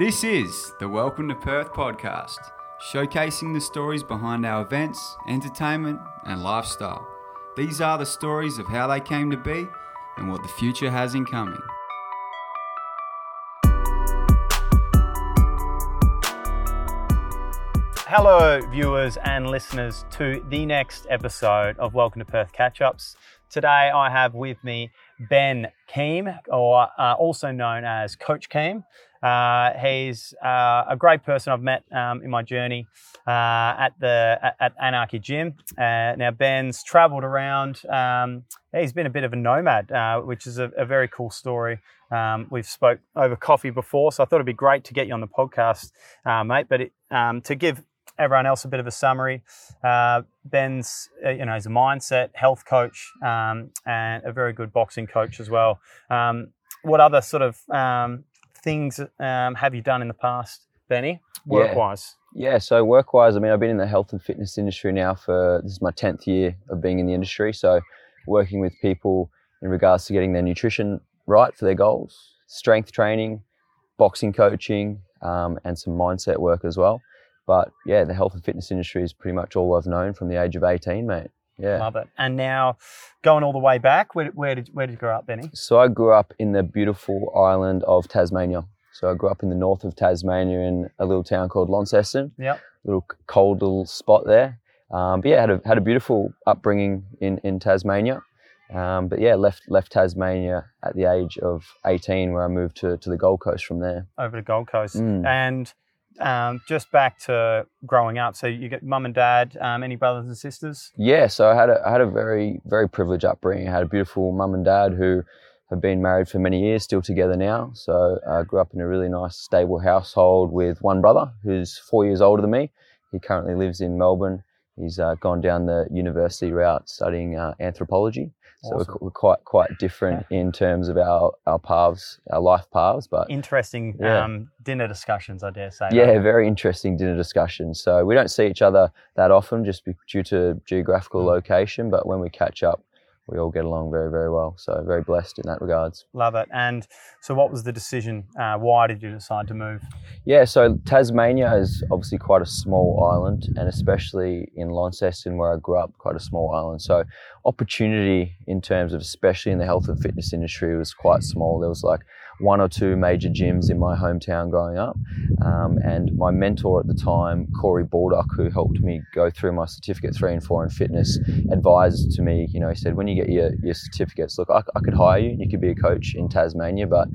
This is the Welcome to Perth podcast, showcasing the stories behind our events, entertainment, and lifestyle. These are the stories of how they came to be and what the future has in coming. Hello viewers and listeners to the next episode of Welcome to Perth Catch-Ups. Today I have with me Ben Keem, or also known as Coach Keem. He's a great person I've met in my journey at Anarchy Gym. Now Ben's travelled around. He's been a bit of a nomad, which is a very cool story. We've spoke over coffee before, so I thought it'd be great to get you on the podcast, mate. But to give everyone else a bit of a summary. Ben's, he's a mindset, health coach, and a very good boxing coach as well. What other sort of things have you done in the past, Benny, work-wise? Yeah, so work-wise, I've been in the health and fitness industry now for, this is my 10th year of being in the industry. So working with people in regards to getting their nutrition right for their goals, strength training, boxing coaching, and some mindset work as well. But yeah, the health and fitness industry is pretty much all I've known from the age of 18, mate. Yeah, love it. And now, going all the way back, where did you grow up, Benny? So I grew up in the beautiful island of Tasmania. So I grew up in the north of Tasmania in a little town called Launceston. Yeah, little cold little spot there. But yeah, had a beautiful upbringing in Tasmania. But yeah, left Tasmania at the age of 18, where I moved to the Gold Coast from there. Over to Gold Coast and. Just back to growing up, so you get mum and dad, any brothers and sisters? Yeah, so I had a very, very privileged upbringing. I had a beautiful mum and dad who have been married for many years, still together now. So I grew up in a really nice, stable household with one brother who's 4 years older than me. He currently lives in Melbourne. He's gone down the university route studying anthropology. So awesome. We're quite different in terms of our paths, our life paths. But interesting dinner discussions, I dare say. Yeah, right? Very interesting dinner discussions. So we don't see each other that often just due to geographical location. But when we catch up, we all get along very, very well. So very blessed in that regards. Love it. And so what was the decision? Why did you decide to move? Yeah, so Tasmania is obviously quite a small island, and especially in Launceston where I grew up, quite a small island. So opportunity in terms of, especially in the health and fitness industry, was quite small. There was like one or two major gyms in my hometown growing up. And my mentor at the time, Corey Baldock, who helped me go through my certificate 3 and 4 in fitness, advised to me, he said, when you get your certificates, look, I could hire you, you could be a coach in Tasmania, but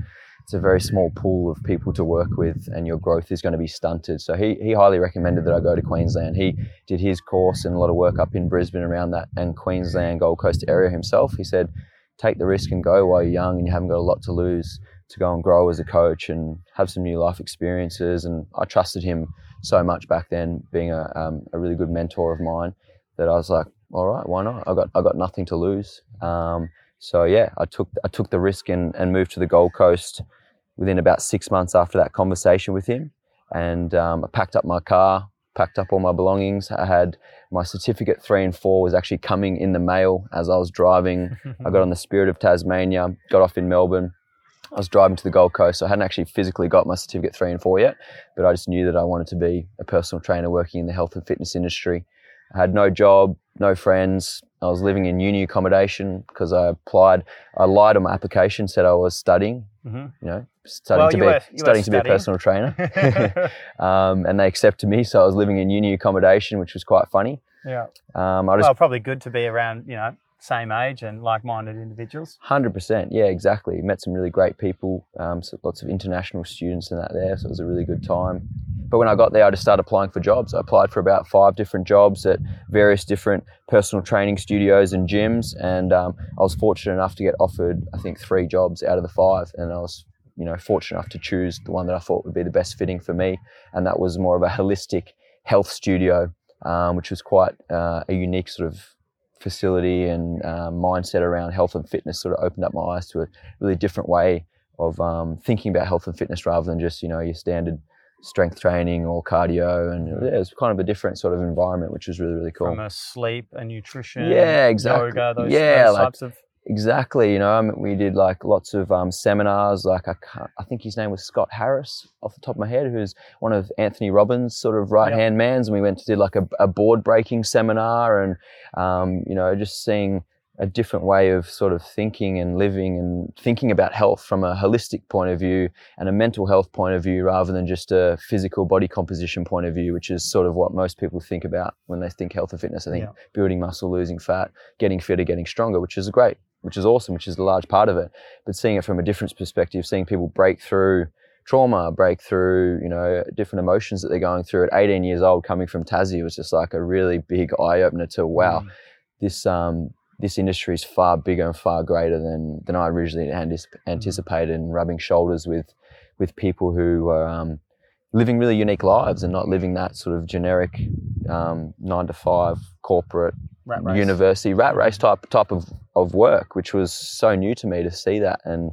it's a very small pool of people to work with and your growth is going to be stunted. So he highly recommended that I go to Queensland. He did his course and a lot of work up in Brisbane around that and Queensland, Gold Coast area himself. He said, take the risk and go while you're young and you haven't got a lot to lose, to go and grow as a coach and have some new life experiences. And I trusted him so much back then, being a really good mentor of mine, that I was like, all right, why not? I got nothing to lose. So yeah, I took the risk and moved to the Gold Coast within about 6 months after that conversation with him. And I packed up my car, packed up all my belongings. I had my certificate 3 and 4 was actually coming in the mail as I was driving. I got on the Spirit of Tasmania, got off in Melbourne. I was driving to the Gold Coast. So I hadn't actually physically got my certificate 3 and 4 yet, but I just knew that I wanted to be a personal trainer working in the health and fitness industry. I had no job, no friends. I was living in uni accommodation because I applied. I lied on my application, said I was studying, to be a personal trainer. And they accepted me, so I was living in uni accommodation, which was quite funny. Yeah. Probably good to be around, same age and like-minded individuals. 100%. Yeah, exactly. Met some really great people, so lots of international students and that there, so it was a really good time. But when I got there, I just started applying for jobs. I applied for about 5 different jobs at various different personal training studios and gyms. And I was fortunate enough to get offered, I think, 3 jobs out of the 5. And I was, fortunate enough to choose the one that I thought would be the best fitting for me. And that was more of a holistic health studio, which was quite a unique sort of facility and mindset around health and fitness. Sort of opened up my eyes to a really different way of thinking about health and fitness rather than just, your standard strength training or cardio, and it was kind of a different sort of environment, which was really, really cool. From a sleep and nutrition, yoga, those types of Exactly. You know, I mean, we did like lots of seminars. Like I think his name was Scott Harris off the top of my head, who's one of Anthony Robbins' sort of right-hand mans. And we went to do like a board breaking seminar and, you know, just seeing a different way of sort of thinking and living and thinking about health from a holistic point of view and a mental health point of view rather than just a physical body composition point of view, which is sort of what most people think about when they think health and fitness. I think building muscle, losing fat, getting fitter, getting stronger, which is great, which is awesome, which is a large part of it. But seeing it from a different perspective, seeing people break through trauma, break through, you know, different emotions that they're going through at 18 years old coming from Tassie was just like a really big eye-opener to, wow, this industry is far bigger and far greater than I originally anticipated, and rubbing shoulders with people who are living really unique lives and not living that sort of generic 9-to-5 corporate university rat race type of work, which was so new to me to see that and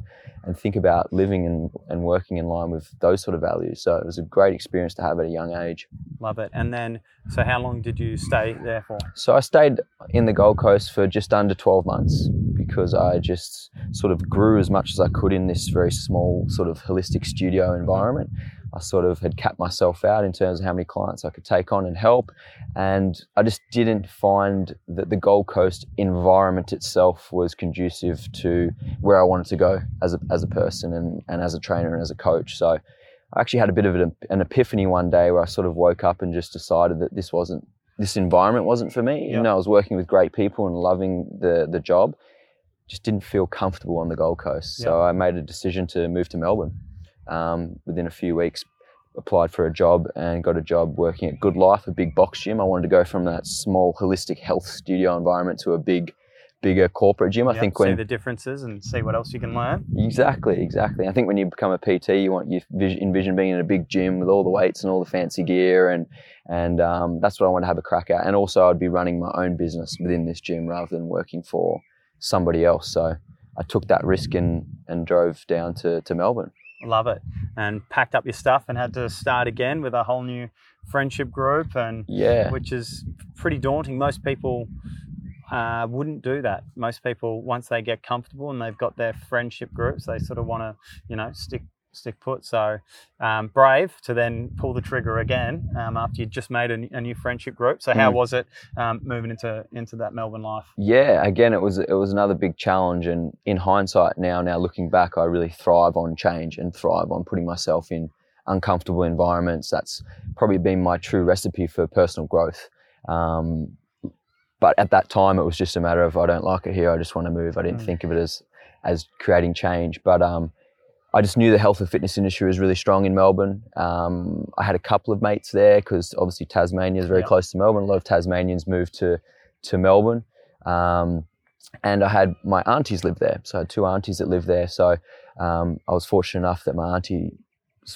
think about living and working in line with those sort of values. So it was a great experience to have at a young age. Love it. And then, so how long did you stay there for? So I stayed in the Gold Coast for just under 12 months because I just sort of grew as much as I could in this very small sort of holistic studio environment. I sort of had capped myself out in terms of how many clients I could take on and help. And I just didn't find that the Gold Coast environment itself was conducive to where I wanted to go as a person and as a trainer and as a coach. So I actually had a bit of an epiphany one day where I sort of woke up and just decided that this environment wasn't for me. Yeah. You know, I was working with great people and loving the job. Just didn't feel comfortable on the Gold Coast. Yeah. So I made a decision to move to Melbourne. Within a few weeks, applied for a job and got a job working at Good Life, a big box gym. I wanted to go from that small holistic health studio environment to a bigger corporate gym. I think see the differences and see what else you can learn. Exactly. I think when you become a PT, you envision being in a big gym with all the weights and all the fancy gear, and that's what I wanted to have a crack at. And also, I'd be running my own business within this gym rather than working for somebody else. So I took that risk and drove down to Melbourne. Love it. And packed up your stuff and had to start again with a whole new friendship group, and which is pretty daunting. Most people wouldn't do that. Most people, once they get comfortable and they've got their friendship groups, they sort of want to, you know, stick put. So brave to then pull the trigger again after you'd just made a new friendship group. So how was it moving into that Melbourne life? Yeah, again, it was another big challenge, and in hindsight now looking back, I really thrive on change and thrive on putting myself in uncomfortable environments. That's probably been my true recipe for personal growth. But at that time, it was just a matter of, I don't like it here, I just want to move. I didn't think of it as creating change. But I just knew the health and fitness industry was really strong in Melbourne. I had a couple of mates there because obviously Tasmania is very close to Melbourne. A lot of Tasmanians moved to Melbourne. And I had my aunties live there. So I had two aunties that lived there. So I was fortunate enough that my aunties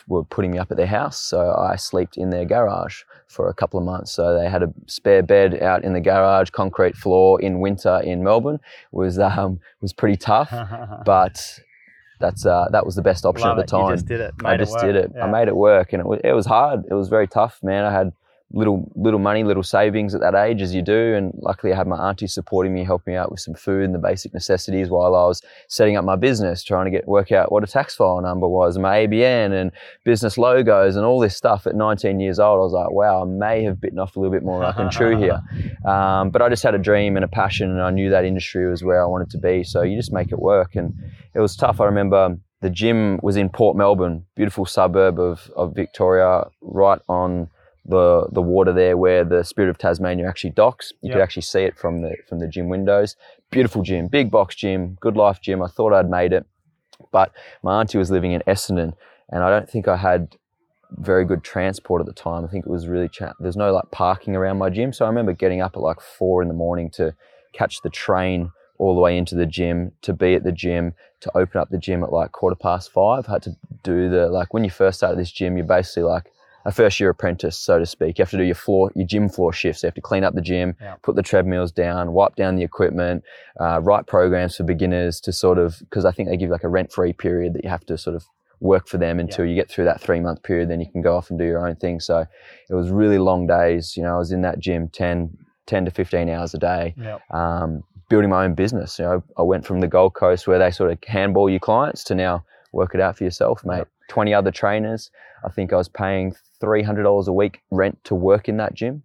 were putting me up at their house. So I slept in their garage for a couple of months. So they had a spare bed out in the garage, concrete floor in winter in Melbourne. Was pretty tough, but... That was the best option at the time. You just did it. I just did it. Yeah. I made it work, and it was hard. It was very tough, man. I had little money, little savings at that age, as you do. And luckily, I had my auntie supporting me, helping me out with some food and the basic necessities while I was setting up my business, trying to work out what a tax file number was, and my ABN and business logos and all this stuff. At 19 years old, I was like, wow, I may have bitten off a little bit more than I can chew here. But I just had a dream and a passion, and I knew that industry was where I wanted to be. So you just make it work, and it was tough. I remember the gym was in Port Melbourne, beautiful suburb of Victoria, right on the water there where the Spirit of Tasmania actually docks. You could actually see it from the gym windows. Beautiful gym, big box gym, Good Life gym. I thought I'd made it, but my auntie was living in Essendon, and I don't think I had very good transport at the time. I think it was really there's no like parking around my gym. So I remember getting up at like 4 a.m. to catch the train all the way into the gym, to be at the gym, to open up the gym at like 5:15. I had to do when you first start this gym, you're basically like a first year apprentice, so to speak. You have to do your gym floor shifts. You have to clean up the gym, put the treadmills down, wipe down the equipment, write programs for beginners to sort of, because I think they give like a rent-free period that you have to sort of work for them until you get through that 3-month period, then you can go off and do your own thing. So it was really long days. You know, I was in that gym 10 to 15 hours a day. building my own business. You know, I went from the Gold Coast where they sort of handball your clients to now work it out for yourself, mate. Yep. 20 other trainers. I think I was paying $300 a week rent to work in that gym.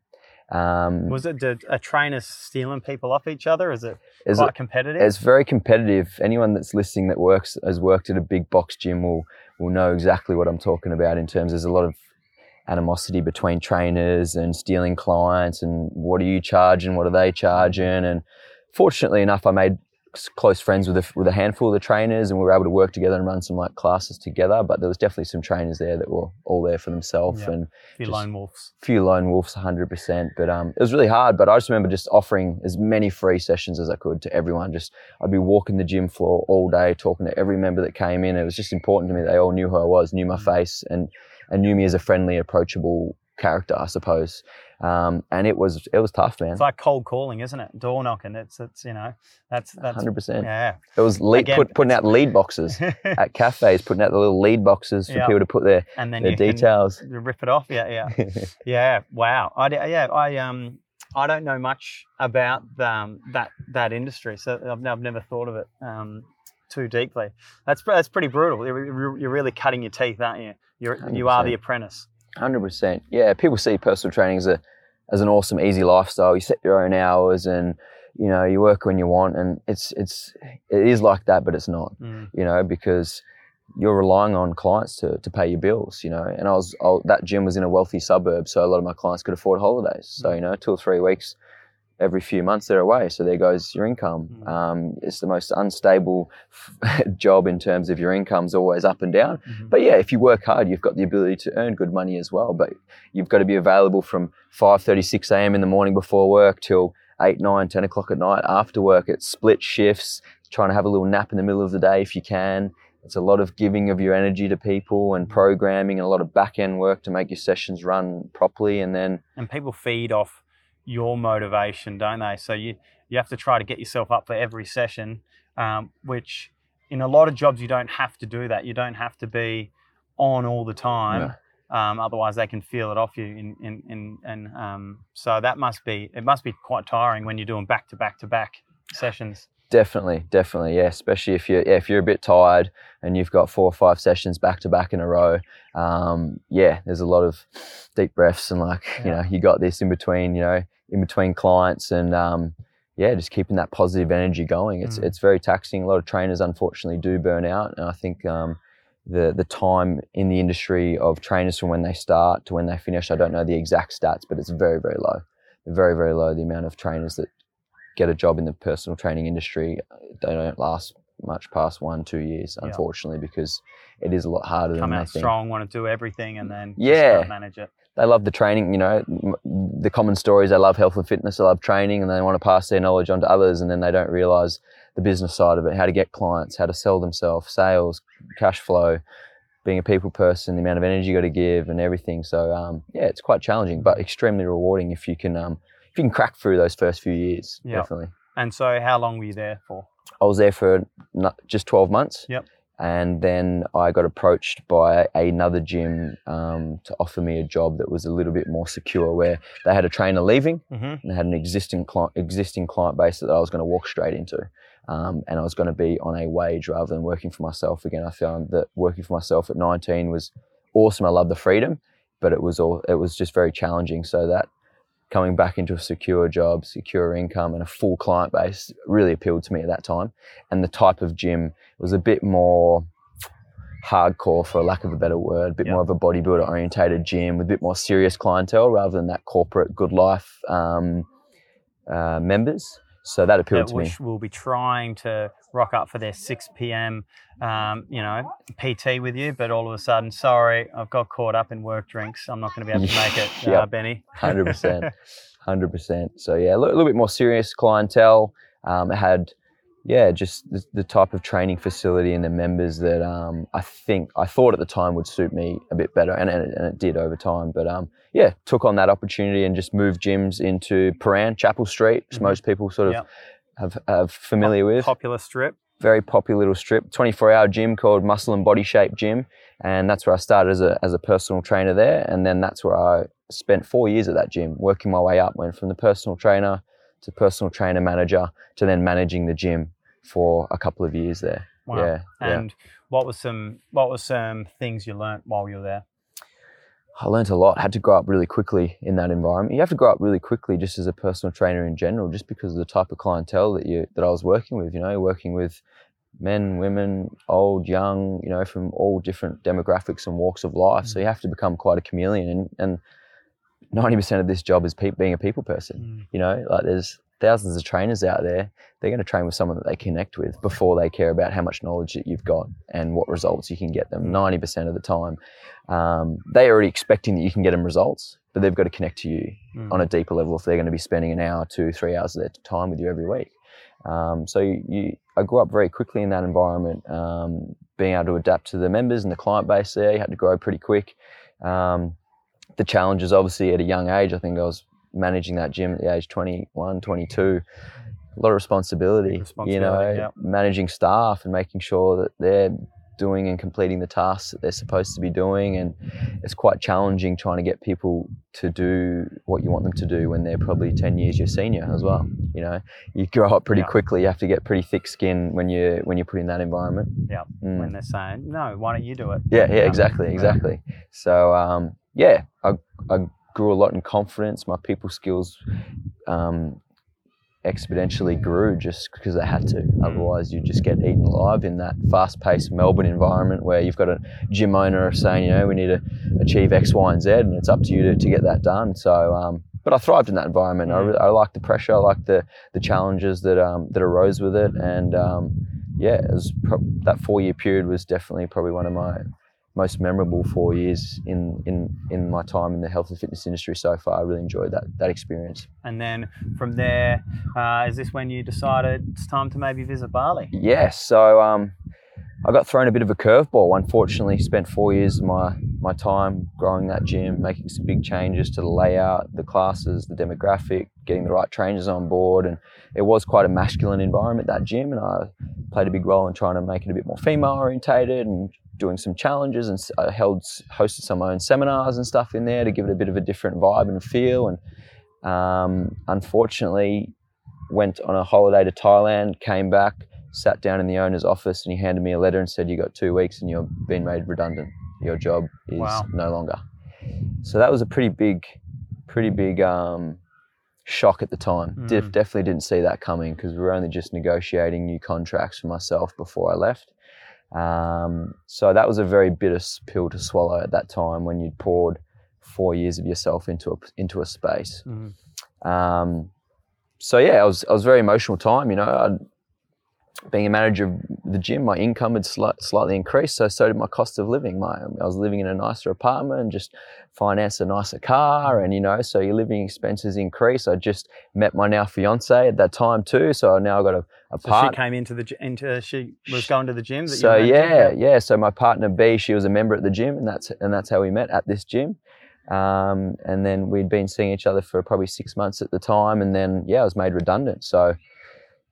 Was it, did a trainer stealing people off each other? Is it quite competitive? It's very competitive. Anyone that's listening that has worked at a big box gym will know exactly what I'm talking about in terms, there's a lot of animosity between trainers and stealing clients and what are you charging, what are they charging? And fortunately enough, I made close friends with a handful of the trainers, and we were able to work together and run some like classes together. But there was definitely some trainers there that were all there for themselves, yeah, and a few lone wolves. 100%. But it was really hard. But I just remember just offering as many free sessions as I could to everyone. Just I'd be walking the gym floor all day, talking to every member that came in. It was just important to me. They all knew who I was, knew my face, and knew me as a friendly, approachable character, I suppose. And it was tough, man. It's like cold calling, isn't it? Door knocking. It's you know, that's 100%. Yeah. It was putting out lead boxes at cafes, putting out the little lead boxes for people to put their details. And then rip it off. Yeah. Yeah. Wow. I don't know much about that industry, so I've never thought of it too deeply. That's pretty brutal. You're really cutting your teeth, aren't you? You are the apprentice. 100%. Yeah. People see personal training as an awesome, easy lifestyle. You set your own hours and, you know, you work when you want, and it is like that, but it's not, you know, because you're relying on clients to pay your bills, you know, and that gym was in a wealthy suburb. So a lot of my clients could afford holidays. So, you know, 2 or 3 weeks every few months they're away. So there goes your income. It's the most unstable job in terms of your income's always up and down. But yeah, if you work hard, you've got the ability to earn good money as well. But you've got to be available from 5:30, 6 a.m. in the morning before work till 8, 9, 10 o'clock at night after work. It's split shifts, trying to have a little nap in the middle of the day if you can. It's a lot of giving of your energy to people and programming and a lot of back-end work to make your sessions run properly. And people feed off your motivation, don't they? So you have to try to get yourself up for every session, which in a lot of jobs you don't have to do that. You don't have to be on all the time. No. Otherwise they can feel it off you. So that must be quite tiring when you're doing back-to-back-to-back sessions. Definitely, yeah. Especially if you're a bit tired and you've got 4 or 5 sessions back to back in a row, there's a lot of deep breaths and you know, you got this in between clients and just keeping that positive energy going. It's very taxing. A lot of trainers unfortunately do burn out, and I think the time in the industry of trainers from when they start to when they finish, I don't know the exact stats, but it's very, very low. Very, very low the amount of trainers that get a job in the personal training industry. They don't last much past 1-2 years, unfortunately, because it is a lot harder than they think. Come out strong, want to do everything, and then just manage it. They love the training, you know, the common stories. They love health and fitness, they love training, and they want to pass their knowledge on to others, and then they don't realise the business side of it, how to get clients, how to sell themselves, sales, cash flow, being a people person, the amount of energy you got to give and everything. So, it's quite challenging but extremely rewarding if you can crack through those first few years, definitely. And so how long were you there for? I was there for just 12 months. Yep. And then I got approached by another gym to offer me a job that was a little bit more secure, where they had a trainer leaving and they had an existing client base that I was going to walk straight into. And I was going to be on a wage rather than working for myself again. I found that working for myself at 19 was awesome. I loved the freedom, but it was just very challenging. So that coming back into a secure job, secure income and a full client base really appealed to me at that time. And the type of gym was a bit more hardcore, for lack of a better word, a bit more of a bodybuilder orientated gym with a bit more serious clientele rather than that corporate Good Life members. So that appealed to me. Which will be trying to rock up for their 6 p.m., PT with you, but all of a sudden, sorry, I've got caught up in work drinks. I'm not going to be able to make it, Benny. 100%. So, yeah, a little bit more serious clientele. It had, just the type of training facility and the members that I thought at the time would suit me a bit better, and it did over time. But, took on that opportunity and just moved gyms into Paran, Chapel Street, which most people sort of have familiar with. Popular strip. Very popular little strip. 24-hour gym called Muscle and Body Shape Gym. And that's where I started as a personal trainer there. And then that's where I spent 4 years at that gym, working my way up. Went from the personal trainer to personal trainer manager to then managing the gym for a couple of years there. Wow. Yeah. And yeah. What were some things you learned while you were there? I learned a lot. I had to grow up really quickly in that environment. You have to grow up really quickly just as a personal trainer in general, just because of the type of clientele that I was working with, you know, working with men, women, old, young, you know, from all different demographics and walks of life. Mm. So you have to become quite a chameleon, and 90% of this job is being a people person. Mm. You know, like there's thousands of trainers out there. They're going to train with someone that they connect with before they care about how much knowledge that you've got and what results you can get them. 90% of the time, they are already expecting that you can get them results, but they've got to connect to you on a deeper level if they're going to be spending an hour, 2-3 hours of their time with you every week. So I grew up very quickly in that environment, being able to adapt to the members and the client base there. You had to grow pretty quick. The challenges, obviously, at a young age, I think I was managing that gym at the age 21, 22, a lot of responsibility, you know, yeah. Managing staff and making sure that they're doing and completing the tasks that they're supposed to be doing. And it's quite challenging trying to get people to do what you want them to do when they're probably 10 years your senior as well. You know, you grow up pretty quickly. You have to get pretty thick skin when you're put in that environment. Yeah, when they're saying, no, why don't you do it? Yeah, exactly. So, I grew a lot in confidence. My people skills exponentially grew just because I had to. Otherwise, you just get eaten alive in that fast-paced Melbourne environment where you've got a gym owner saying, you know, we need to achieve X, Y, and Z, and it's up to you to get that done. So, but I thrived in that environment. I liked the pressure. I liked the challenges that arose with it. And it was that 4-year period was definitely probably one of my most memorable 4 years in my time in the health and fitness industry so far. I really enjoyed that experience. And then from there, is this when you decided it's time to maybe visit Bali? Yes. So I got thrown a bit of a curveball. Unfortunately, spent 4 years of my time growing that gym, making some big changes to the layout, the classes, the demographic, getting the right trainers on board. And it was quite a masculine environment, that gym, and I played a big role in trying to make it a bit more female orientated and doing some challenges, and I hosted some of my own seminars and stuff in there to give it a bit of a different vibe and feel. And unfortunately, went on a holiday to Thailand, came back, sat down in the owner's office, and he handed me a letter and said, "You got 2 weeks and you've been made redundant. Your job is no longer." So that was a pretty big shock at the time. Definitely didn't see that coming because we were only just negotiating new contracts for myself before I left. So that was a very bitter pill to swallow at that time when you'd poured 4 years of yourself into a space. I was very emotional time, you know. Being a manager of the gym, my income had slightly increased, so did my cost of living. I was living in a nicer apartment and just financed a nicer car, and, you know, so your living expenses increase. I just met my now fiance at that time too, so now I've got a partner. She came she was going to the gym. So my partner B, she was a member at the gym, and that's how we met, at this gym. And then we'd been seeing each other for probably 6 months at the time, and then I was made redundant. So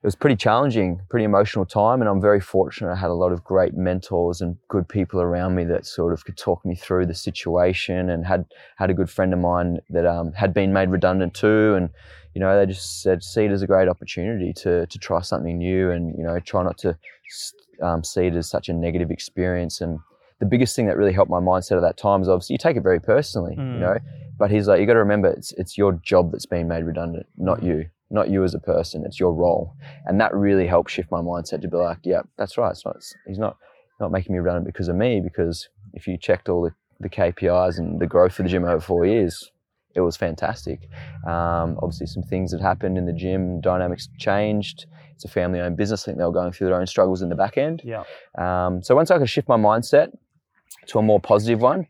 it was pretty challenging, pretty emotional time, and I'm very fortunate. I had a lot of great mentors and good people around me that sort of could talk me through the situation, and had a good friend of mine that had been made redundant too, and, you know, they just said, see it as a great opportunity to try something new, and, you know, try not to see it as such a negative experience. And the biggest thing that really helped my mindset at that time is obviously you take it very personally, you know, but he's like, you got to remember it's your job that's been made redundant, not you. Not you as a person, it's your role. And that really helped shift my mindset to be like, yeah, that's right. He's not making me redundant because of me, because if you checked all the KPIs and the growth of the gym over 4 years, it was fantastic. Obviously, some things had happened in the gym, dynamics changed. It's a family-owned business. I think they were going through their own struggles in the back end. Yeah. So once I could shift my mindset to a more positive one,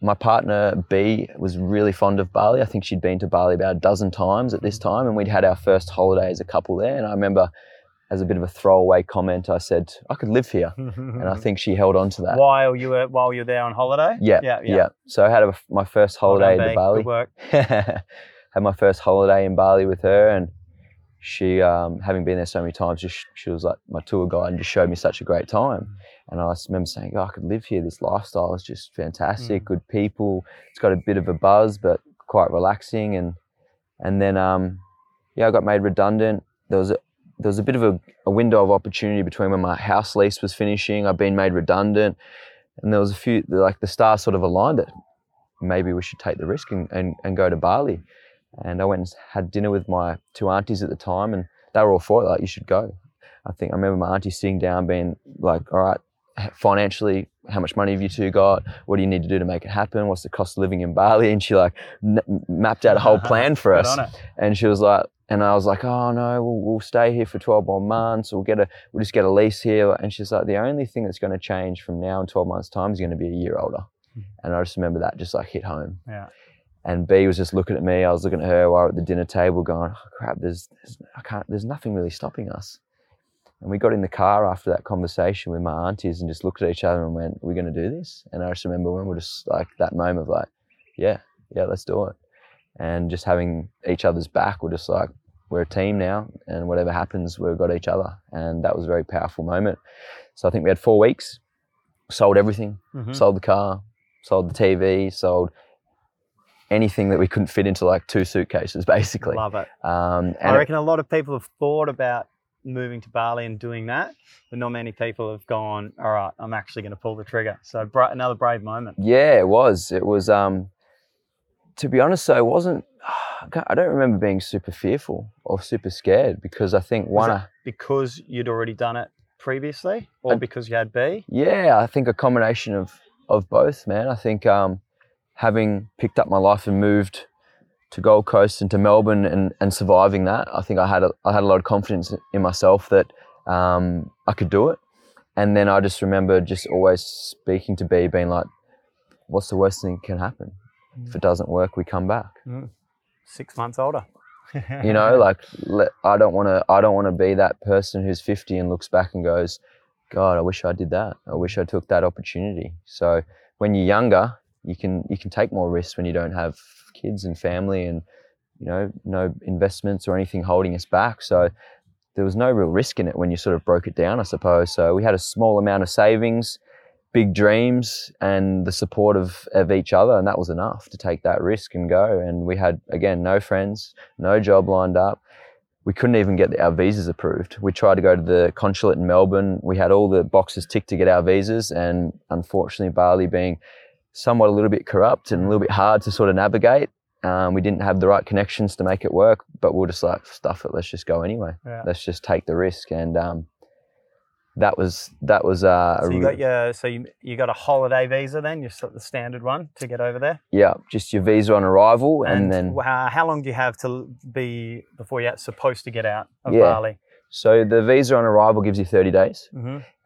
my partner, B, was really fond of Bali. I think she'd been to Bali about 12 times at this time, and we'd had our first holiday as a couple there. And I remember, as a bit of a throwaway comment, I said, I could live here. And I think she held on to that. While you were there on holiday? Yeah. So I had my first holiday in Bali. Good work. Had my first holiday in Bali with her, and she, having been there so many times, just, she was like my tour guide and just showed me such a great time. And I remember saying, I could live here. This lifestyle is just fantastic, good people. It's got a bit of a buzz, but quite relaxing. And then I got made redundant. There was a bit of a window of opportunity between when my house lease was finishing, I'd been made redundant, and there was a few, like the stars sort of aligned that maybe we should take the risk and go to Bali. And I went and had dinner with my two aunties at the time, and they were all for it, like, you should go. I think I remember my auntie sitting down being like, all right, financially, how much money have you two got? What do you need to do to make it happen? What's the cost of living in Bali? And she like mapped out a whole plan for us. And she was like, and I was like, oh no, we'll stay here for 12 more months. We'll just get a lease here. And she's like, the only thing that's going to change from now in 12 months time is going to be a year older. And I just remember that just like hit home. Yeah. And B was just looking at me. I was looking at her while at the dinner table going, oh crap, there's nothing really stopping us. And we got in the car after that conversation with my aunties and just looked at each other and went, are we going to do this? And I just remember when we're just like that moment of like, yeah, let's do it. And just having each other's back, we're just like, we're a team now, and whatever happens, we've got each other. And that was a very powerful moment. So I think we had 4 weeks, sold everything, sold the car, sold the TV, sold anything that we couldn't fit into like 2 suitcases, basically. Love it. And I reckon a lot of people have thought about moving to Bali and doing that, but not many people have gone, all right, I'm actually going to pull the trigger. So another brave moment. Yeah, it was. It was, to be honest, so it wasn't, I don't remember being super fearful or super scared, because I think because you'd already done it previously, or because you had B? Yeah, I think a combination of both, man. I think having picked up my life and moved to Gold Coast and to Melbourne and surviving that, I think I had a lot of confidence in myself that I could do it. And then I just remember just always speaking to B, being like, what's the worst thing that can happen? If it doesn't work, we come back. 6 months older. You know, like I don't want to be that person who's 50 and looks back and goes, God, I wish I did that. I wish I took that opportunity. So when you're younger, you can take more risks when you don't have kids and family and, you know, no investments or anything holding us back. So there was no real risk in it when you sort of broke it down, I suppose. So we had a small amount of savings, big dreams, and the support of each other, and that was enough to take that risk and go. And we had, again, no friends, no job lined up. We couldn't even get our visas approved. We tried to go to the consulate in Melbourne. We had all the boxes ticked to get our visas, and unfortunately Bali being somewhat a little bit corrupt and a little bit hard to sort of navigate, we didn't have the right connections to make it work, but we're just like, stuff it, let's just go anyway. Yeah. Let's just take the risk. And that was so you got your you got a holiday visa then, you sort of the standard one to get over there? Yeah, just your visa on arrival. And then how long do you have to be before you're supposed to get out of Bali? So the visa on arrival gives you 30 days,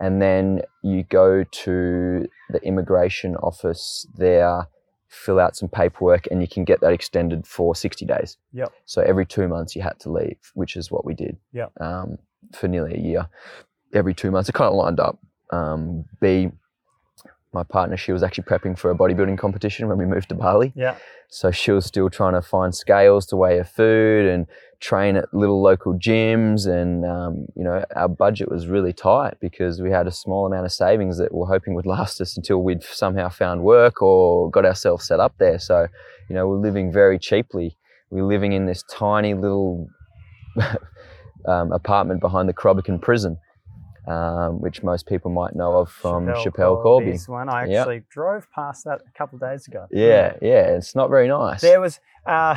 and then you go to the immigration office there, fill out some paperwork, and you can get that extended for 60 days. Yep. So every 2 months you had to leave, which is what we did. Yep. For nearly a year. Every 2 months, it kind of lined up. B, my partner, she was actually prepping for a bodybuilding competition when we moved to Bali. Yeah. So she was still trying to find scales to weigh her food and train at little local gyms. And, you know, our budget was really tight because we had a small amount of savings that we're hoping would last us until we'd somehow found work or got ourselves set up there. So, you know, we're living very cheaply. We're living in this tiny little apartment behind the Kerobokan prison. Which most people might know of from Chappelle Corby. This one, I actually drove past that a couple of days ago. Yeah, it's not very nice. There was, I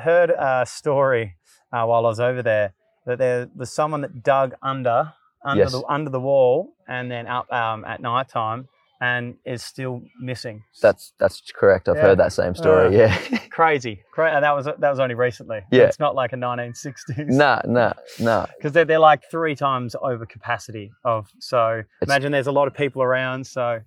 heard a story while I was over there that there was someone that dug under the wall and then up at night time and is still missing. That's correct. I've heard that same story. Crazy. That was only recently. Yeah. It's not like a 1960s. No. Because they're like 3 times over capacity of. So imagine there's a lot of people around. So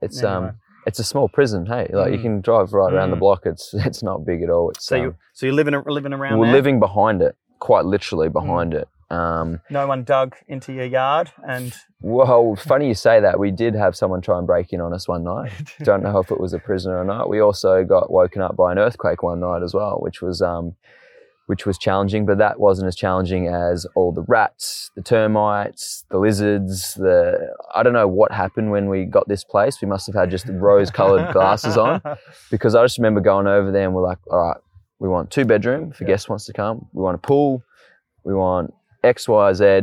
it's anyway. It's a small prison. Hey, like you can drive right around the block. It's not big at all. It's, so you're living around. We're living behind it, quite literally behind it. No one dug into your yard and... Well, funny you say that. We did have someone try and break in on us one night. Don't know if it was a prisoner or not. We also got woken up by an earthquake one night as well, which was challenging, but that wasn't as challenging as all the rats, the termites, the lizards, I don't know what happened when we got this place. We must have had just rose-coloured glasses on, because I just remember going over there and we're like, all right, We want 2 bedroom if a guest wants to come. We want a pool. We want X, Y, Z.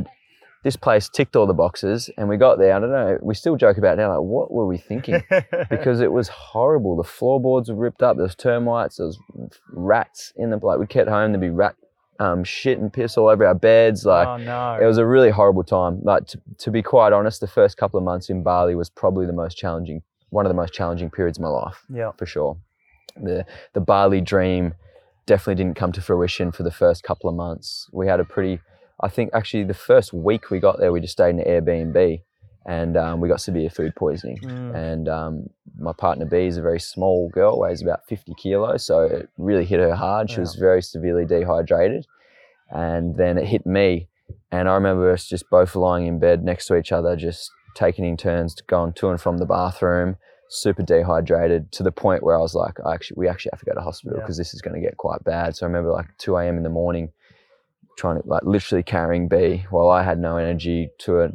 This place ticked all the boxes, and we got there. I don't know. We still joke about it now, like, what were we thinking? Because it was horrible. The floorboards were ripped up. There was termites. There was rats in the blood. Like, we kept home. There'd be rat shit and piss all over our beds. Like, oh, no. It was a really horrible time. Like, to be quite honest, the first couple of months in Bali was probably the most challenging, one of the most challenging periods of my life. Yeah, for sure. The Bali dream definitely didn't come to fruition for the first couple of months. We had a pretty... I think actually the first week we got there, we just stayed in an Airbnb, and we got severe food poisoning. And my partner B is a very small girl, weighs about 50 kilos. So it really hit her hard. She was very severely dehydrated. And then it hit me. And I remember us just both lying in bed next to each other, just taking in turns to going to and from the bathroom, super dehydrated, to the point where I was like, we actually have to go to hospital because this is going to get quite bad. So I remember like 2 a.m. in the morning, trying to like literally carrying B while I had no energy to a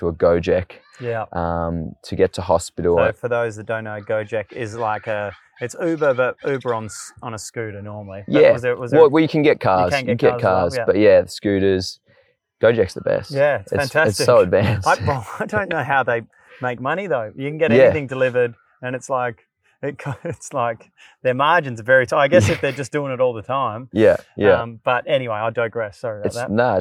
Gojek to get to hospital. So for those that don't know, Gojek is like it's Uber, but Uber on a scooter normally. But yeah, well, you can get cars. You can get cars well, but the scooters. Gojek's the best. Yeah, it's fantastic. It's so advanced. I don't know how they make money though. You can get anything delivered, and it's like. It's like their margins are very tight. I guess if they're just doing it all the time. Yeah. But anyway, I digress. Sorry about that. No,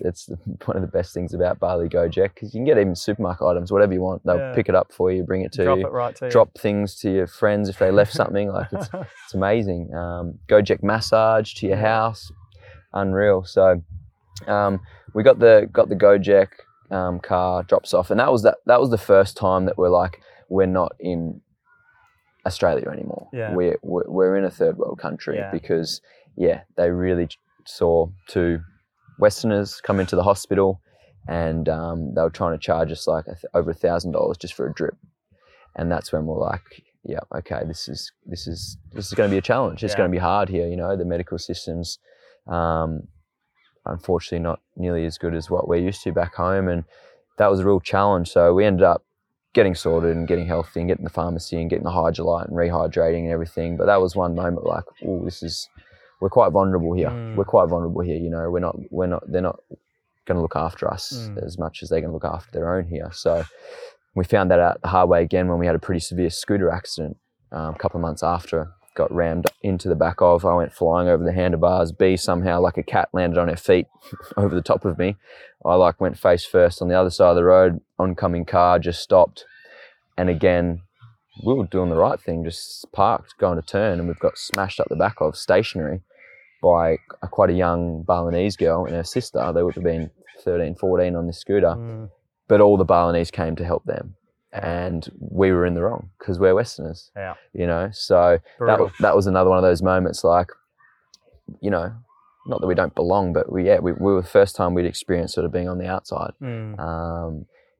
it's one of the best things about Bali Gojek, because you can get even supermarket items, whatever you want. They'll pick it up for you, bring it to you. Drop it right to you. Drop things to your friends if they left something. Like it's amazing. Gojek massage to your house, unreal. So we got the Gojek car, drops off, and that was the first time that we're like, we're not in Australia anymore. Yeah. We're in a third world country because they really saw 2 Westerners come into the hospital, and they were trying to charge us like over $1,000 just for a drip, and that's when we're like, yeah, okay, this is going to be a challenge. It's going to be hard here. You know, the medical system's unfortunately not nearly as good as what we're used to back home, and that was a real challenge. So we ended up getting sorted and getting healthy and getting the pharmacy and getting the hydrolyte and rehydrating and everything. But that was one moment like, oh, we're quite vulnerable here. We're quite vulnerable here. You know, they're not going to look after us as much as they can look after their own here. So we found that out the hard way again when we had a pretty severe scooter accident a couple of months after. Got rammed into the back of. I went flying over the handlebars. B somehow, like a cat, landed on her feet over the top of me. I like went face first on the other side of the road. Oncoming car just stopped. And again, we were doing the right thing, just parked, going to turn, and we've got smashed up the back of, stationary, by quite a young Balinese girl and her sister. They would have been 13, 14 on this scooter. But all the Balinese came to help them. And we were in the wrong because we're Westerners, you know. So that was another one of those moments like, you know, not that we don't belong, but we were the first time we'd experienced sort of being on the outside.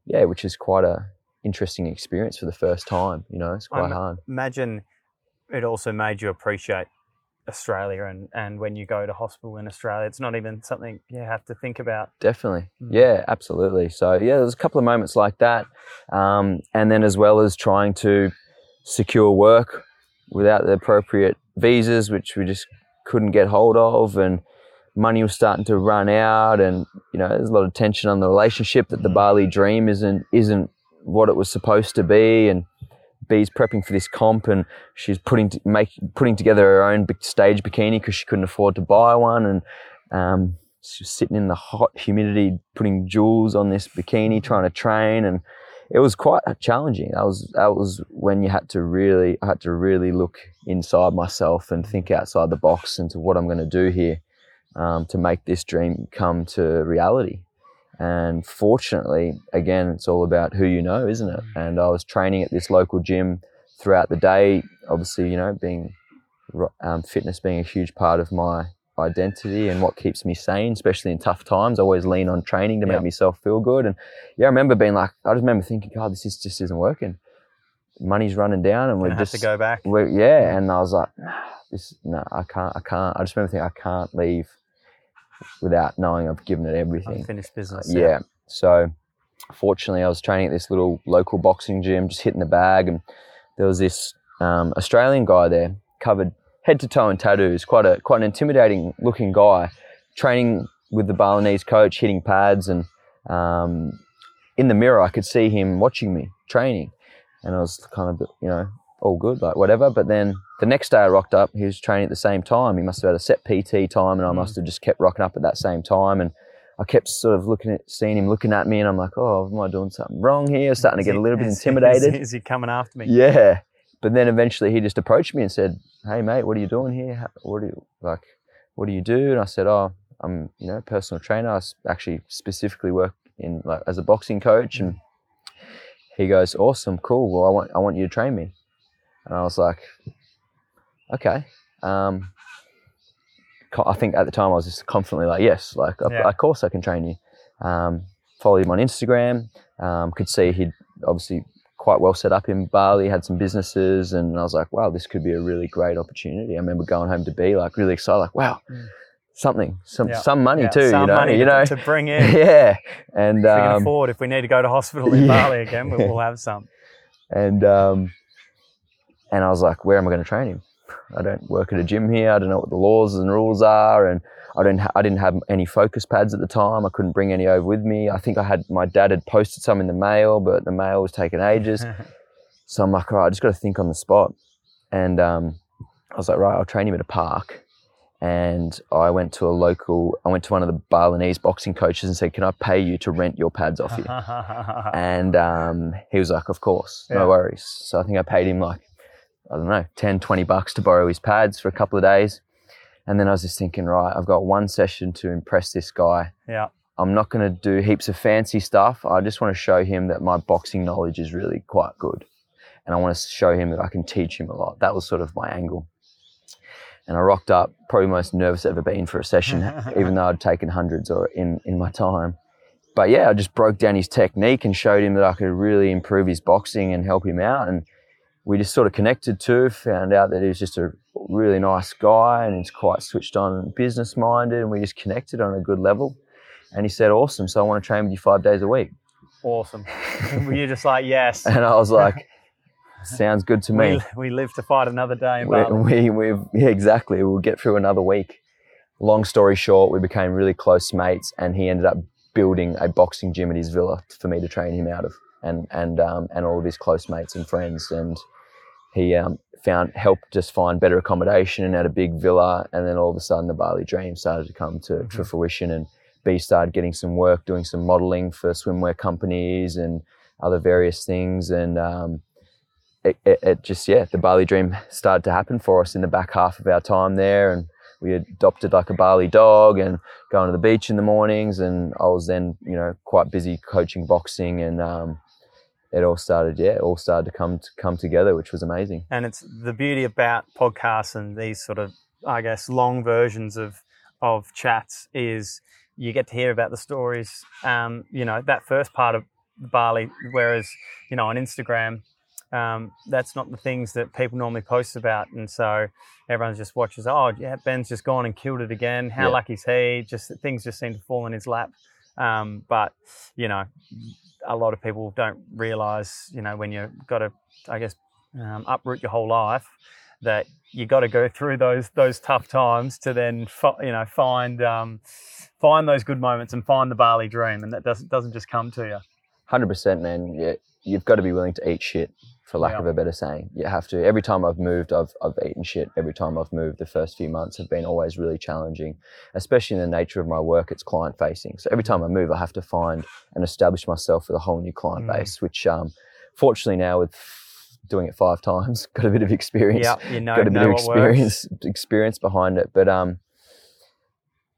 Which is quite a interesting experience for the first time, you know. It's quite hard. Imagine it also made you appreciate Australia, and when you go to hospital in Australia, it's not even something you have to think about. Definitely. Yeah, absolutely. So there's a couple of moments like that. And then as well as trying to secure work without the appropriate visas, which we just couldn't get hold of, and money was starting to run out, and you know, there's a lot of tension on the relationship that the Bali dream isn't what it was supposed to be, and B's prepping for this comp, and she's putting together her own stage bikini because she couldn't afford to buy one, and she was sitting in the hot humidity putting jewels on this bikini trying to train, and it was quite challenging. That was when I had to really look inside myself and think outside the box into what I'm going to do here to make this dream come to reality. And fortunately, again, it's all about who you know, isn't it? And I was training at this local gym throughout the day. Obviously, you know, being fitness being a huge part of my identity and what keeps me sane, especially in tough times. I always lean on training to make myself feel good. And I remember being like, I just remember thinking, God, this just isn't working. Money's running down, and we're just have to go back. And I was like, I can't. I just remember thinking, I can't leave without knowing I've given it everything. Unfinished business. Yeah. So fortunately I was training at this little local boxing gym, just hitting the bag, and there was this Australian guy there, covered head to toe in tattoos, quite an intimidating looking guy, training with the Balinese coach, hitting pads, and in the mirror I could see him watching me training, and I was kind of, you know, all good, like whatever. But then the next day I rocked up, he was training at the same time. He must have had a set PT time, and I must have just kept rocking up at that same time. And I kept sort of seeing him looking at me, and I'm like, oh, am I doing something wrong here? Starting to get a little bit intimidated. Is he coming after me? Yeah. But then eventually he just approached me and said, hey mate, what are you doing here? What do you do? And I said, oh, I'm, you know, personal trainer. I actually specifically work in, like, as a boxing coach. And he goes, awesome, cool. Well, I want you to train me. And I was like, okay. I think at the time I was just confidently like, yes, like, yeah, of course I can train you. Followed him on Instagram. Could see he'd obviously quite well set up in Bali, had some businesses, and I was like, wow, this could be a really great opportunity. I remember going home to be like really excited, like, wow, some money to bring in. Yeah. And if we can afford, if we need to go to hospital in Bali again, we'll have some. And I was like, where am I going to train him? I don't work at a gym here. I don't know what the laws and rules are, and I didn't have any Focus pads at the time. I couldn't bring any over with me. I think my dad had posted some in the mail, but the mail was taking ages. So I'm like, all right, I just got to think on the spot. And I was like, right, I'll train him at a park. And I went to one of the Balinese boxing coaches and said, can I pay you to rent your pads off you? And he was like, of course, no worries. So I think I paid him like, I don't know, 10, 20 bucks to borrow his pads for a couple of days. And then I was just thinking, right, I've got one session to impress this guy. Yeah. I'm not going to do heaps of fancy stuff. I just want to show him that my boxing knowledge is really quite good. And I want to show him that I can teach him a lot. That was sort of my angle. And I rocked up, probably most nervous I've ever been for a session, even though I'd taken hundreds in my time. But yeah, I just broke down his technique and showed him that I could really improve his boxing and help him out. And we just sort of connected too, found out that he was just a really nice guy, and he's quite switched on and business-minded, and we just connected on a good level. And he said, awesome, so I want to train with you 5 days a week. Awesome. Were you just like, yes? And I was like, sounds good to me. We live to fight another day in Bali. Yeah, exactly. We'll get through another week. Long story short, we became really close mates, and he ended up building a boxing gym at his villa for me to train him out of. And all of his close mates and friends, and he helped find better accommodation at a big villa, and then all of a sudden the Bali dream started to come to fruition, and B started getting some work, doing some modelling for swimwear companies and other various things, and the Bali dream started to happen for us in the back half of our time there, and we adopted like a Bali dog and going to the beach in the mornings, and I was then, you know, quite busy coaching boxing, and it all started to come together, which was amazing. And it's the beauty about podcasts and these sort of, I guess, long versions of chats is you get to hear about the stories, you know, that first part of Bali, whereas, you know, on Instagram, that's not the things that people normally post about. And so everyone just watches, oh, yeah, Ben's just gone and killed it again. How lucky's he? Just things just seem to fall in his lap. But, you know, a lot of people don't realise, you know, when you've got to, I guess, uproot your whole life, that you got to go through those tough times to then, find those good moments and find the Bali dream. And that doesn't just come to you. 100%, man. Yeah, you've got to be willing to eat shit, for lack of a better saying. You have to. Every time I've moved, I've eaten shit. Every time I've moved, the first few months have been always really challenging, especially in the nature of my work. It's client facing. So every time I move, I have to find and establish myself with a whole new client base, which fortunately now, with doing it 5 times, got a bit of experience. Yeah, you know, got a bit of experience behind it. But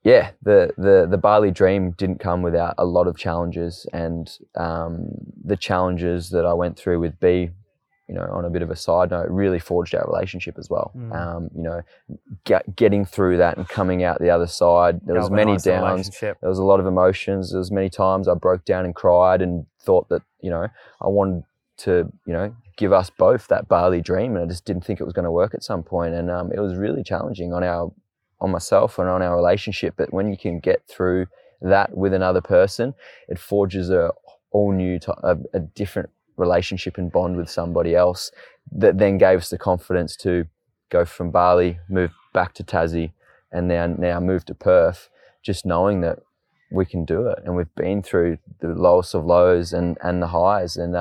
yeah, the Bali dream didn't come without a lot of challenges, and the challenges that I went through with B, you know, on a bit of a side note, really forged our relationship as well. You know, getting through that and coming out the other side, there was many downs. There was a lot of emotions. There was many times I broke down and cried and thought that, you know, I wanted to, you know, give us both that Bali dream, and I just didn't think it was going to work at some point. And it was really challenging on myself and on our relationship. But when you can get through that with another person, it forges a different relationship and bond with somebody else that then gave us the confidence to go from Bali, move back to Tassie, and now move to Perth, just knowing that we can do it. And we've been through the lowest of lows and the highs, and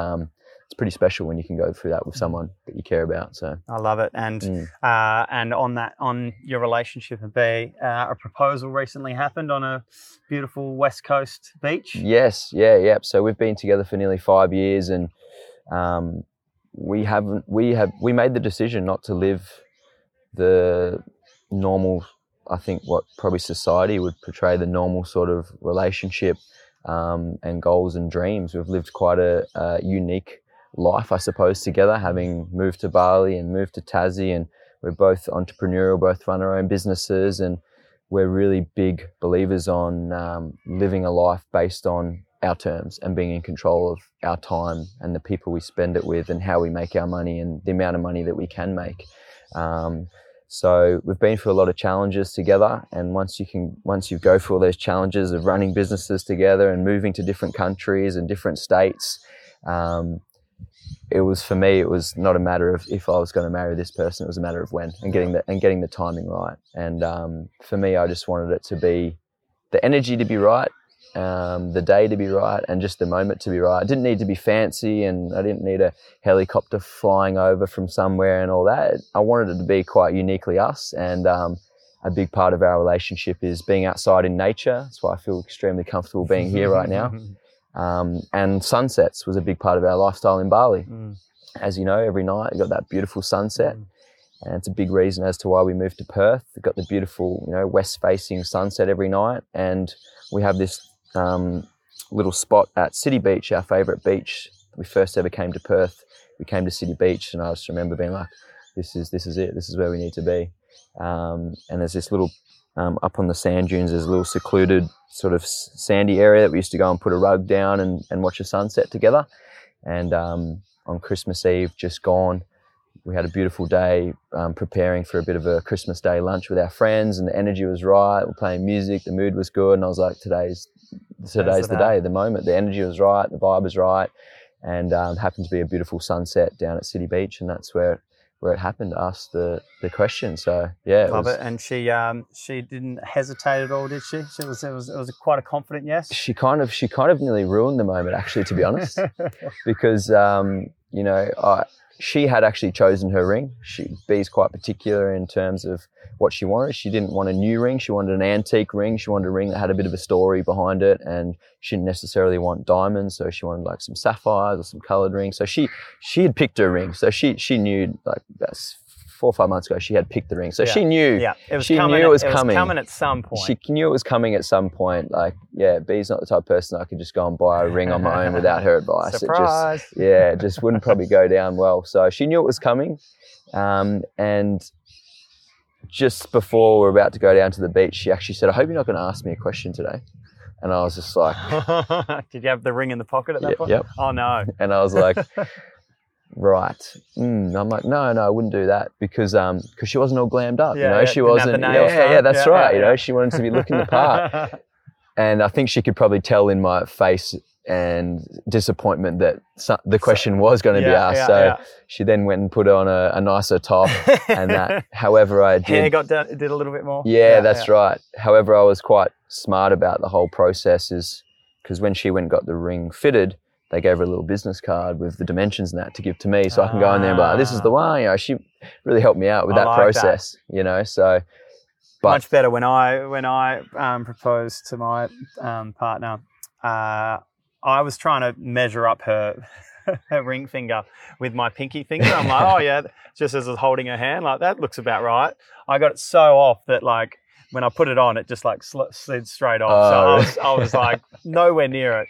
it's pretty special when you can go through that with someone that you care about. So I love it. And and on your relationship with B, a proposal recently happened on a beautiful West Coast beach. Yes, yeah. So we've been together for nearly 5 years, and we made the decision not to live the normal, I think what probably society would portray the normal sort of relationship and goals and dreams. We've lived quite a unique life, I suppose, together, having moved to Bali and moved to Tassie, and we're both entrepreneurial, both run our own businesses, and we're really big believers on living a life based on our terms and being in control of our time and the people we spend it with and how we make our money and the amount of money that we can make. So we've been through a lot of challenges together, and once you go through all those challenges of running businesses together and moving to different countries and different states, it was not a matter of if I was going to marry this person, it was a matter of when, and getting the timing right. And for me, I just wanted it to be the energy to be right, the day to be right, and just the moment to be right. It didn't need to be fancy, and I didn't need a helicopter flying over from somewhere and all that. I wanted it to be quite uniquely us, and a big part of our relationship is being outside in nature. That's why I feel extremely comfortable being here right now. And sunsets was a big part of our lifestyle in Bali. As you know, every night you got that beautiful sunset, and it's a big reason as to why we moved to Perth. We've got the beautiful, west-facing sunset every night, and we have this little spot at City Beach, our favourite beach. We first ever came to Perth. We came to City Beach, and I just remember being like, "This is it. This is where we need to be." And there's this little up on the sand dunes, there's a little secluded sort of sandy area that we used to go and put a rug down and watch a sunset together. And on Christmas Eve, just gone, we had a beautiful day preparing for a bit of a Christmas Day lunch with our friends, and the energy was right. We're playing music, the mood was good, and I was like, today's the day, the moment. The energy was right, the vibe was right, and happened to be a beautiful sunset down at City Beach, and that's where it happened to ask the question. So yeah, love it. And she didn't hesitate at all, did she? It was quite a confident yes. She kind of nearly ruined the moment, actually, to be honest, because she had actually chosen her ring. Bee's quite particular in terms of what she wanted. She didn't want a new ring. She wanted an antique ring. She wanted a ring that had a bit of a story behind it, and she didn't necessarily want diamonds. So she wanted like some sapphires or some coloured rings. So she had picked her ring. So she knew, like, that's 4 or 5 months ago, she had picked the ring. So she knew. Yeah, it was coming. It was coming at some point. She knew it was coming at some point. Like, yeah, Bee's not the type of person I could just go and buy a ring on my own without her advice. Surprise. It just wouldn't probably go down well. So she knew it was coming. And just before we're about to go down to the beach, she actually said, "I hope you're not going to ask me a question today." And I was just like... Did you have the ring in the pocket at that point? Yep. Oh, no. And I was like... Right. I'm like, no, I wouldn't do that, because she wasn't all glammed up. She wasn't. That's right. She wanted to be looking the part, and I think she could probably tell in my face and disappointment that the question was going to be asked. She then went and put on a nicer top, and that. However, I did. Hair got down. It did a little bit more. Right. However, I was quite smart about the whole process, is because when she went and got the ring fitted, they gave her a little business card with the dimensions and that to give to me, so I can go in there and be like, "This is the one." She really helped me out with that process. So much better. When I proposed to my partner, I was trying to measure up her ring finger with my pinky finger. I'm like, "Oh yeah," just as I was holding her hand, like, that looks about right. I got it so off that, like, when I put it on, it just like slid straight off. So I was like nowhere near it.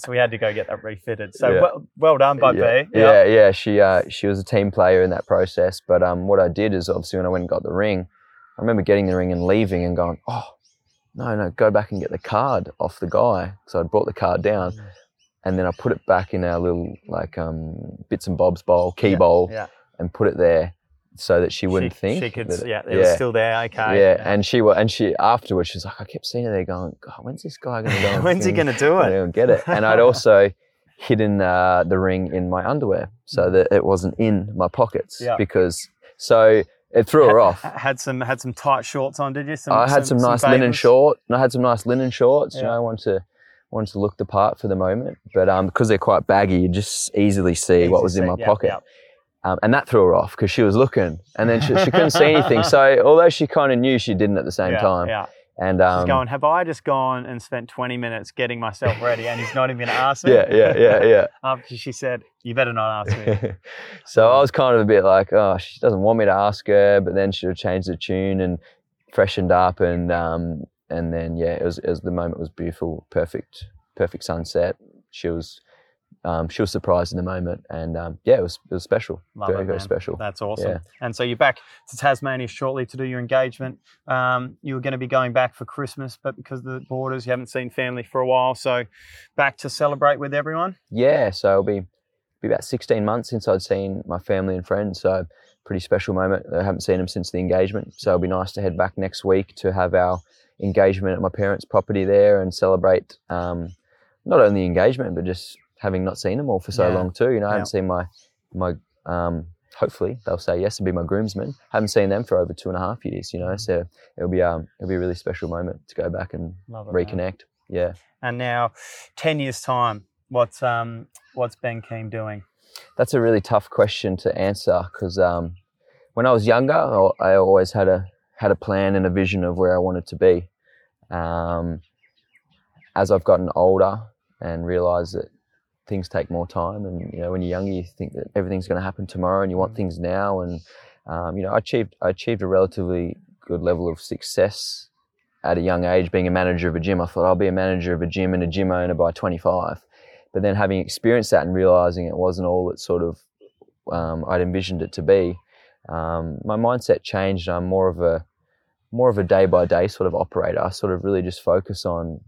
So we had to go get that refitted. So well done, Bud B. She was a team player in that process. But what I did is, obviously, when I went and got the ring, I remember getting the ring and leaving and going, "Oh, no, go back and get the card off the guy." So I brought the card down, and then I put it back in our little like bits and bobs bowl, key bowl, and put it there, so that she wouldn't think. She could, it was still there, okay. And she afterwards, she was like, "I kept seeing her there going, God, when's this guy going to go?" When's he going to do it? And get it. And I'd also hidden the ring in my underwear so that it wasn't in my pockets because, so It threw her off. Had some tight shorts on, did you? I had some nice linen shorts. Yeah. You know, I wanted to look the part for the moment, but because they're quite baggy, you just easily see what was in my pocket. Yep. And that threw her off because she was looking, and then she couldn't see anything. So although she kind of knew, she didn't at the same time. Yeah. And she's going, have I just gone and spent 20 minutes getting myself ready and he's not even going to ask me? Yeah. After she said, you better not ask me. So I was kind of a bit like, oh, she doesn't want me to ask her, but then she'll change the tune and freshened up. And then, it was the moment was beautiful, perfect sunset. She was surprised in the moment, and it was special. Love very, it, very special. That's awesome. Yeah. And so you're back to Tasmania shortly to do your engagement. You were going to be going back for Christmas, but because of the borders, you haven't seen family for a while. So back to celebrate with everyone? Yeah, so it'll be about 16 months since I'd seen my family and friends, so pretty special moment. I haven't seen them since the engagement, so it'll be nice to head back next week to have our engagement at my parents' property there and celebrate not only the engagement, but just having not seen them all for so long too, you know. I haven't seen my hopefully they'll say yes to be my groomsmen. I haven't seen them for over 2.5 years, you know. So it'll be a really special moment to go back and reconnect. Man. Yeah. And now, 10 years time, what's Ben Keem doing? That's a really tough question to answer because when I was younger, I always had a plan and a vision of where I wanted to be. As I've gotten older and realised that things take more time, and you know, when you're younger, you think that everything's going to happen tomorrow, and you want things now. And you know, I achieved a relatively good level of success at a young age, being a manager of a gym. I thought I'll be a manager of a gym and a gym owner by 25, but then having experienced that and realizing it wasn't all that sort of I'd envisioned it to be, my mindset changed. I'm more of a day by day sort of operator. I sort of really just focus on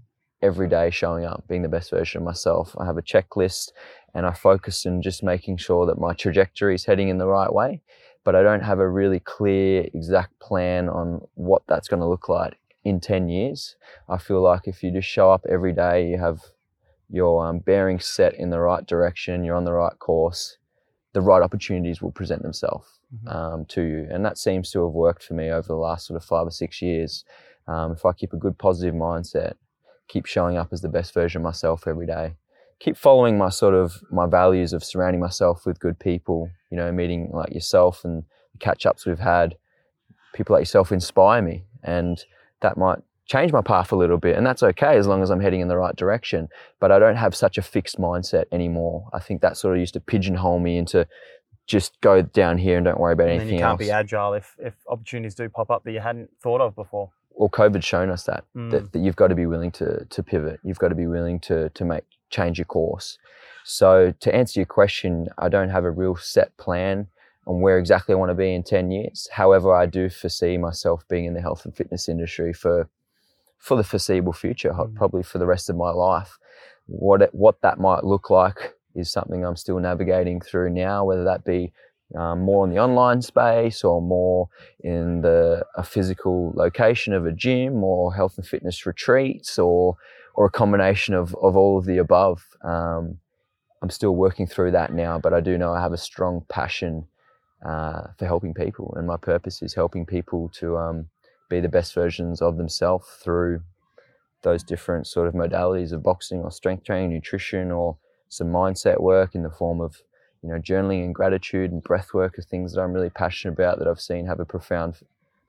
every day showing up, being the best version of myself. I have a checklist and I focus on just making sure that my trajectory is heading in the right way, but I don't have a really clear, exact plan on what that's going to look like in 10 years. I feel like if you just show up every day, you have your bearings set in the right direction, you're on the right course, the right opportunities will present themselves to you. And that seems to have worked for me over the last sort of 5 or 6 years. If I keep a good positive mindset, keep showing up as the best version of myself every day, keep following my values of surrounding myself with good people, you know, meeting like yourself and the catch-ups we've had, people like yourself inspire me, and that might change my path a little bit, and that's okay as long as I'm heading in the right direction. But I don't have such a fixed mindset anymore. I think that sort of used to pigeonhole me into just go down here and don't worry about anything else. And you can't be agile if opportunities do pop up that you hadn't thought of before. Well, COVID's shown us that you've got to be willing to pivot. You've got to be willing to change your course. So to answer your question, I don't have a real set plan on where exactly I want to be in 10 years. However, I do foresee myself being in the health and fitness industry for the foreseeable future, probably for the rest of my life. What that might look like is something I'm still navigating through now, whether that be more in the online space or more in a physical location of a gym or health and fitness retreats or a combination of all of the above. I'm still working through that now, but I do know I have a strong passion for helping people, and my purpose is helping people to be the best versions of themselves through those different sort of modalities of boxing or strength training, nutrition, or some mindset work in the form of, you know, journaling and gratitude and breath work are things that I'm really passionate about, that I've seen have a profound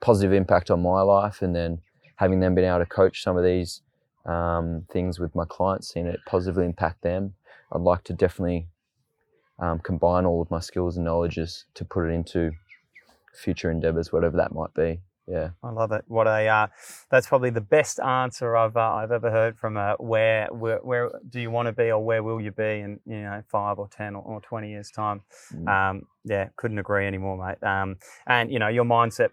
positive impact on my life. And then having them been able to coach some of these things with my clients, seeing it positively impact them, I'd like to definitely combine all of my skills and knowledges to put it into future endeavours, whatever that might be. Yeah, I love it. What that's probably the best answer I've ever heard from a where do you want to be or where will you be in, you know, 5 or 10 or 20 years time. Couldn't agree anymore, mate. And you know, your mindset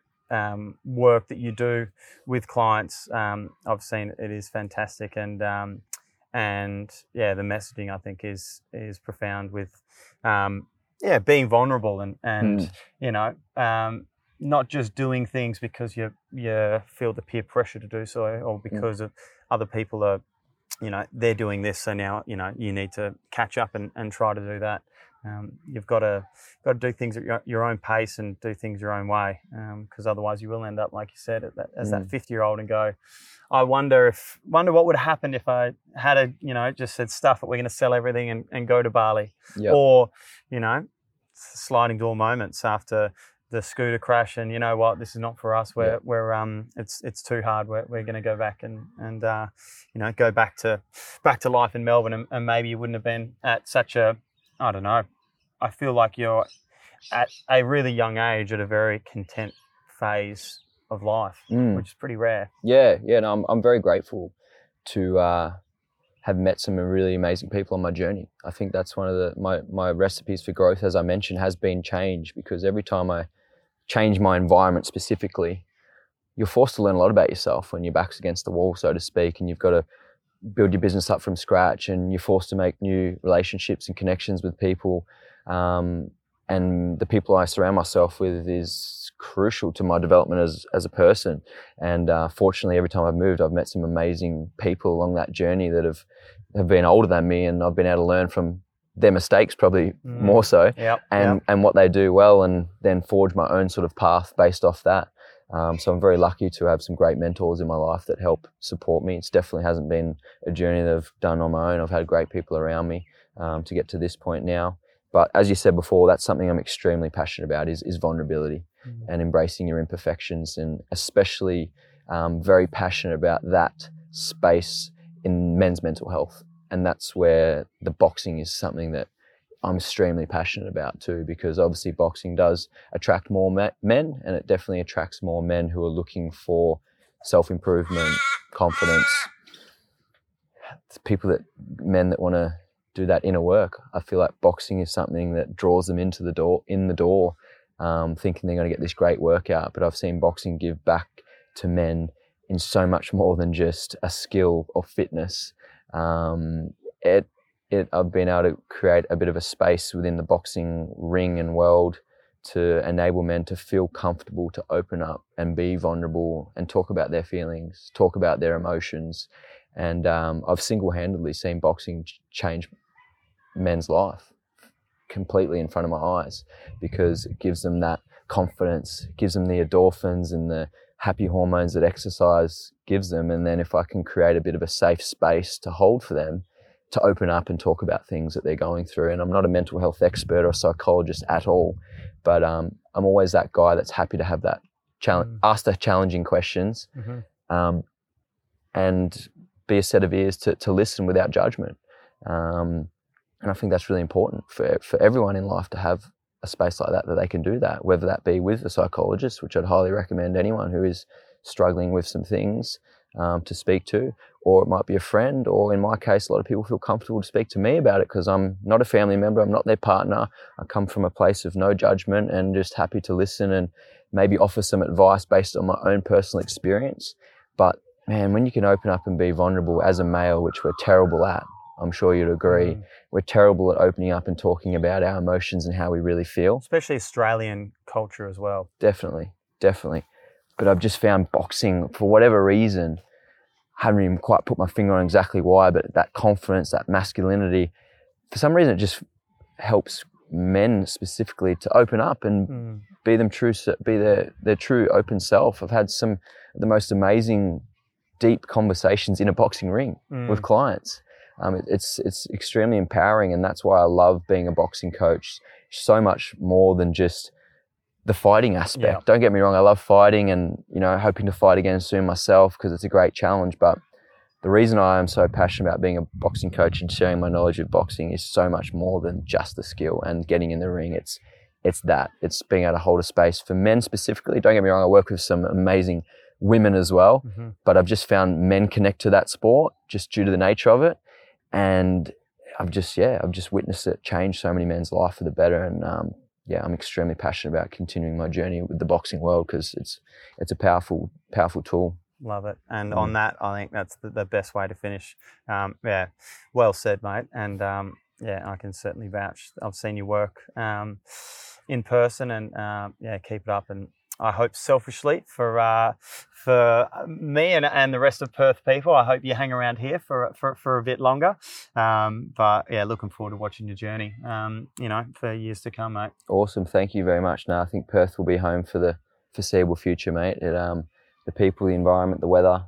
work that you do with clients, I've seen it is fantastic, and yeah, the messaging I think is profound with being vulnerable and you know. Not just doing things because you feel the peer pressure to do so, or because of other people are, you know, they're doing this, so now, you know, you need to catch up and try to do that. You've got to do things at your own pace and do things your own way, because otherwise you will end up, like you said, at that, as that 50-year-old and go, I wonder what would have happened if I had just said stuff that we're going to sell everything and go to Bali. Yep. Or, sliding door moments after the scooter crash and, you know what, this is not for us. It's too hard. We're going to go back and go back to life in Melbourne, and maybe you wouldn't have been at such a, I don't know. I feel like you're at a really young age at a very content phase of life, which is pretty rare. Yeah. No, I'm very grateful to have met some really amazing people on my journey. I think that's one of my recipes for growth, as I mentioned, has been change, because every time I change my environment specifically, you're forced to learn a lot about yourself when your back's against the wall, so to speak, and you've got to build your business up from scratch, and you're forced to make new relationships and connections with people. And the people I surround myself with is crucial to my development as a person. And fortunately, every time I've moved, I've met some amazing people along that journey that have been older than me, and I've been able to learn from their mistakes, probably more so, and what they do well, and then forge my own sort of path based off that. So I'm very lucky to have some great mentors in my life that help support me. It definitely hasn't been a journey that I've done on my own. I've had great people around me to get to this point now. But as you said before, that's something I'm extremely passionate about is vulnerability and embracing your imperfections, and especially very passionate about that space in men's mental health. And that's where the boxing is something that I'm extremely passionate about too, because obviously boxing does attract more men, and it definitely attracts more men who are looking for self-improvement, confidence, men that want to do that inner work. I feel like boxing is something that draws them into the door, thinking they're going to get this great workout. But I've seen boxing give back to men in so much more than just a skill or fitness. I've been able to create a bit of a space within the boxing ring and world to enable men to feel comfortable, to open up and be vulnerable and talk about their feelings, talk about their emotions. And I've single-handedly seen boxing change men's life completely in front of my eyes, because it gives them that confidence, it gives them the endorphins and the happy hormones that exercise gives them. And then if I can create a bit of a safe space to hold for them, to open up and talk about things that they're going through. And I'm not a mental health expert or a psychologist at all, but I'm always that guy that's happy to have that challenge, ask the challenging questions, and be a set of ears to listen without judgment. And I think that's really important for everyone in life, to have a space like that they can do that, whether that be with a psychologist, which I'd highly recommend anyone who is struggling with some things to speak to, or it might be a friend, or in my case, a lot of people feel comfortable to speak to me about it because I'm not a family member, I'm not their partner. I come from a place of no judgment and just happy to listen and maybe offer some advice based on my own personal experience. But man, when you can open up and be vulnerable as a male, which we're terrible at, I'm sure you'd agree, we're terrible at opening up and talking about our emotions and how we really feel. Especially Australian culture as well. Definitely. But I've just found boxing, for whatever reason, I haven't even quite put my finger on exactly why, but that confidence, that masculinity, for some reason it just helps men specifically to open up and be their true open self. I've had some of the most amazing deep conversations in a boxing ring with clients. It's extremely empowering, and that's why I love being a boxing coach so much more than just the fighting aspect. Don't get me wrong, I love fighting and hoping to fight again soon myself because it's a great challenge, but the reason I am so passionate about being a boxing coach and sharing my knowledge of boxing is so much more than just the skill and getting in the ring. It's being able to hold a space for men specifically. Don't get me wrong, I work with some amazing women as well, but I've just found men connect to that sport just due to the nature of it, and I've just witnessed it change so many men's life for the better. And I'm extremely passionate about continuing my journey with the boxing world because it's a powerful tool. Love it. And on that, I think that's the best way to finish. Well said, mate. And I can certainly vouch. I've seen your work in person, and keep it up. And I hope selfishly for me and the rest of Perth people, I hope you hang around here for a bit longer. But yeah, looking forward to watching your journey, for years to come, mate. Awesome. Thank you very much. Now, I think Perth will be home for the foreseeable future, mate. It, the people, the environment, the weather,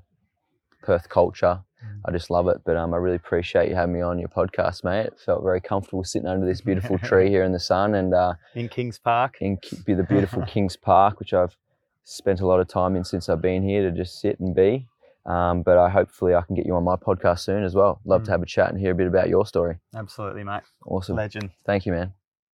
Perth culture. I just love it. But I really appreciate you having me on your podcast, mate. It felt very comfortable sitting under this beautiful tree here in the sun. And in Kings Park. In the beautiful Kings Park, which I've spent a lot of time in since I've been here, to just sit and be. But hopefully I can get you on my podcast soon as well. Love to have a chat and hear a bit about your story. Absolutely, mate. Awesome. Legend. Thank you, man.